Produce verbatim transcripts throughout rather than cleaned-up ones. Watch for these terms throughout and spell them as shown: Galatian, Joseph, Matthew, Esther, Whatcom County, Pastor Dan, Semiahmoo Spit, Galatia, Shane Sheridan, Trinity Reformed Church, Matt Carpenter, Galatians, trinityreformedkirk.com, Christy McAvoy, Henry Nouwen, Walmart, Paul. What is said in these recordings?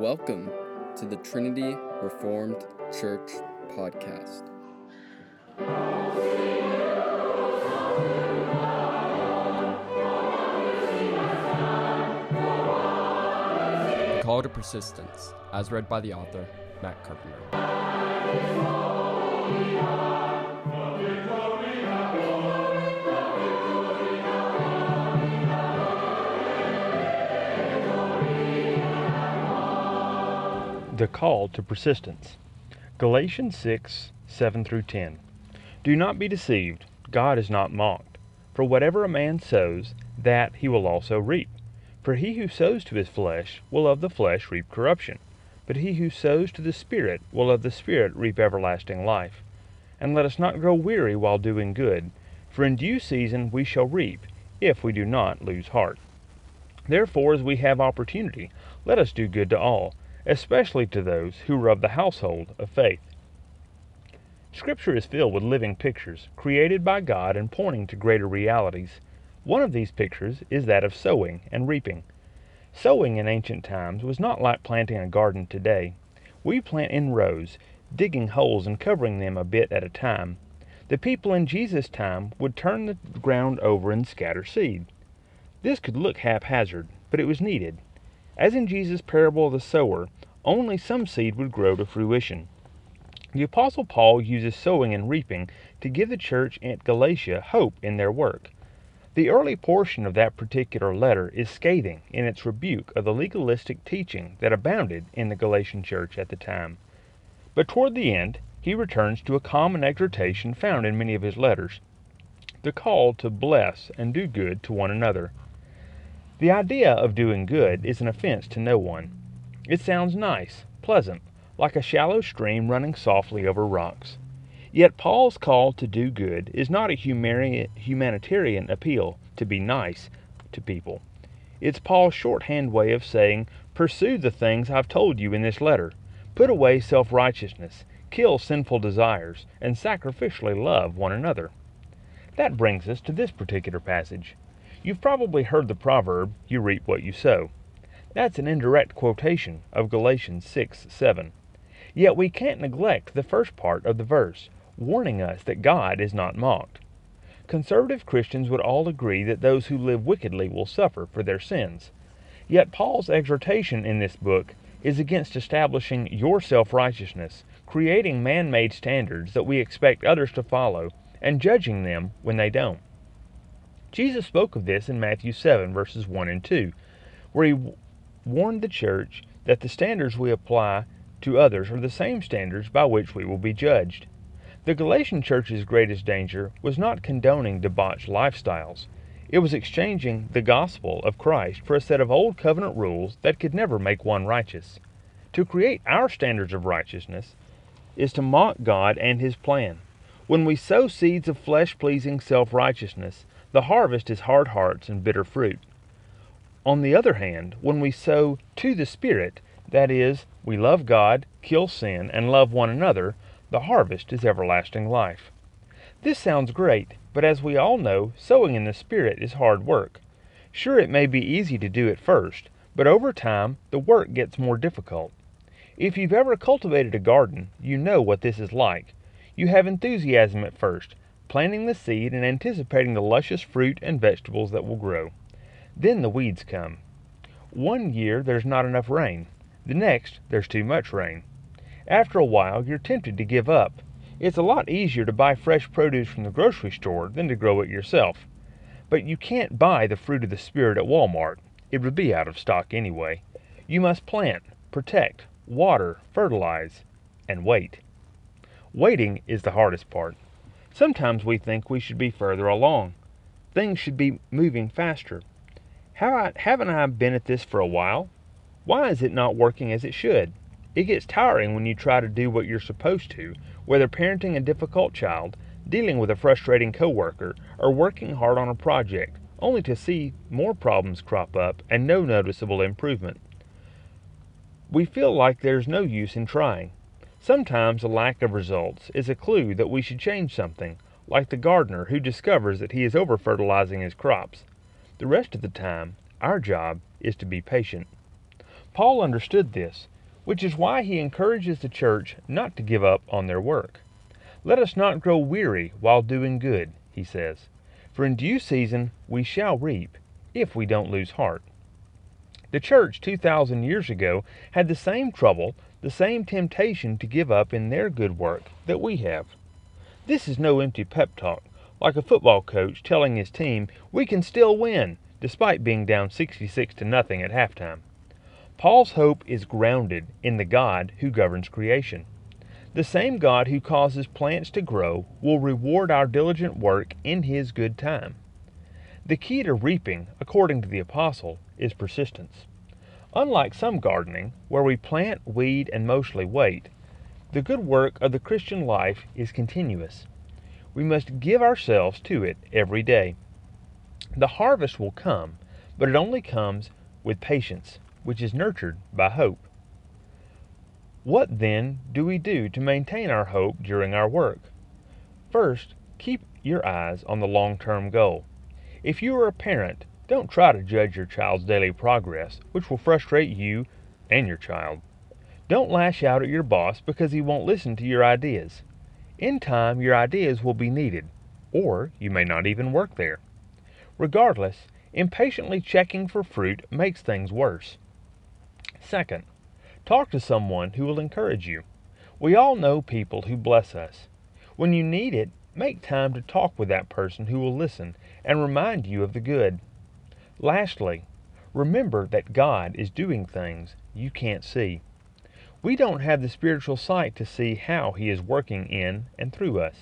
Welcome to the Trinity Reformed Church podcast. The Call to Persistence, as read by the author, Matt Carpenter. The Call to Persistence. Galatians six, seven through ten. Do not be deceived, God is not mocked. For whatever a man sows, that he will also reap. For he who sows to his flesh will of the flesh reap corruption, but he who sows to the Spirit will of the Spirit reap everlasting life. And let us not grow weary while doing good, for in due season we shall reap, if we do not lose heart. Therefore, as we have opportunity, let us do good to all, especially to those who are of the household of faith. Scripture is filled with living pictures created by God and pointing to greater realities. One of these pictures is that of sowing and reaping. Sowing in ancient times was not like planting a garden today. We plant in rows, digging holes and covering them a bit at a time. The people in Jesus' time would turn the ground over and scatter seed. This could look haphazard, but it was needed. As in Jesus' parable of the sower, only some seed would grow to fruition. The Apostle Paul uses sowing and reaping to give the church at Galatia hope in their work. The early portion of that particular letter is scathing in its rebuke of the legalistic teaching that abounded in the Galatian church at the time. But toward the end, he returns to a common exhortation found in many of his letters, the call to bless and do good to one another. The idea of doing good is an offense to no one. It sounds nice, pleasant, like a shallow stream running softly over rocks. Yet Paul's call to do good is not a humanitarian appeal to be nice to people. It's Paul's shorthand way of saying, pursue the things I've told you in this letter. Put away self-righteousness, kill sinful desires, and sacrificially love one another. That brings us to this particular passage. You've probably heard the proverb, you reap what you sow. That's an indirect quotation of Galatians six, seven. Yet we can't neglect the first part of the verse, warning us that God is not mocked. Conservative Christians would all agree that those who live wickedly will suffer for their sins. Yet Paul's exhortation in this book is against establishing your self-righteousness, creating man-made standards that we expect others to follow, and judging them when they don't. Jesus spoke of this in Matthew seven, verses one and two, where he warned the church that the standards we apply to others are the same standards by which we will be judged. The Galatian church's greatest danger was not condoning debauched lifestyles. It was exchanging the gospel of Christ for a set of old covenant rules that could never make one righteous. To create our standards of righteousness is to mock God and his plan. When we sow seeds of flesh-pleasing self-righteousness, the harvest is hard hearts and bitter fruit. On the other hand, when we sow to the Spirit, that is, we love God, kill sin, and love one another, the harvest is everlasting life. This sounds great, but as we all know, sowing in the Spirit is hard work. Sure, it may be easy to do at first, but over time, the work gets more difficult. If you've ever cultivated a garden, you know what this is like. You have enthusiasm at first, planting the seed and anticipating the luscious fruit and vegetables that will grow. Then the weeds come. One year there's not enough rain. The next, there's too much rain. After a while, you're tempted to give up. It's a lot easier to buy fresh produce from the grocery store than to grow it yourself. But you can't buy the fruit of the Spirit at Walmart. It would be out of stock anyway. You must plant, protect, water, fertilize, and wait. Waiting is the hardest part. Sometimes we think we should be further along. Things should be moving faster. How haven't I been at this for a while? Why is it not working as it should? It gets tiring when you try to do what you're supposed to, whether parenting a difficult child, dealing with a frustrating coworker, or working hard on a project, only to see more problems crop up and no noticeable improvement. We feel like there's no use in trying. Sometimes a lack of results is a clue that we should change something, like the gardener who discovers that he is over-fertilizing his crops. The rest of the time, our job is to be patient. Paul understood this, which is why he encourages the church not to give up on their work. Let us not grow weary while doing good, he says, for in due season we shall reap, if we don't lose heart. The church two thousand years ago had the same trouble, the same temptation to give up in their good work that we have. This is no empty pep talk, like a football coach telling his team, we can still win, despite being down sixty-six to nothing at halftime. Paul's hope is grounded in the God who governs creation. The same God who causes plants to grow will reward our diligent work in His good time. The key to reaping, according to the apostle, is persistence. Unlike some gardening, where we plant, weed, and mostly wait, the good work of the Christian life is continuous. We must give ourselves to it every day. The harvest will come, but it only comes with patience, which is nurtured by hope. What then do we do to maintain our hope during our work? First, keep your eyes on the long-term goal. If you are a parent, don't try to judge your child's daily progress, which will frustrate you and your child. Don't lash out at your boss because he won't listen to your ideas. In time, your ideas will be needed, or you may not even work there. Regardless, impatiently checking for fruit makes things worse. Second, talk to someone who will encourage you. We all know people who bless us. When you need it, make time to talk with that person who will listen and remind you of the good. Lastly, remember that God is doing things you can't see. We don't have the spiritual sight to see how He is working in and through us.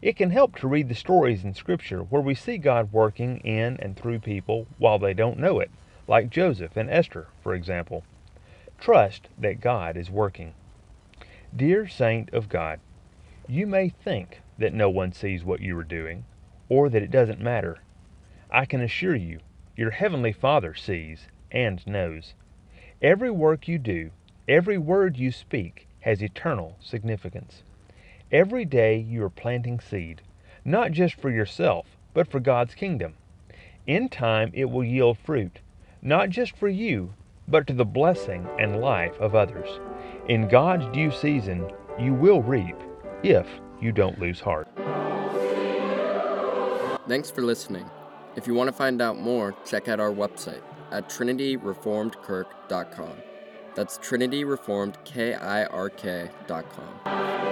It can help to read the stories in Scripture where we see God working in and through people while they don't know it, like Joseph and Esther, for example. Trust that God is working. Dear saint of God, you may think that no one sees what you are doing, or that it doesn't matter. I can assure you, your Heavenly Father sees and knows. Every work you do, every word you speak, has eternal significance. Every day you are planting seed, not just for yourself, but for God's kingdom. In time it will yield fruit, not just for you, but to the blessing and life of others. In God's due season, you will reap, if you don't lose heart. Thanks for listening. If you want to find out more, check out our website at trinity reformed kirk dot com. That's trinity reformed kirk dot com.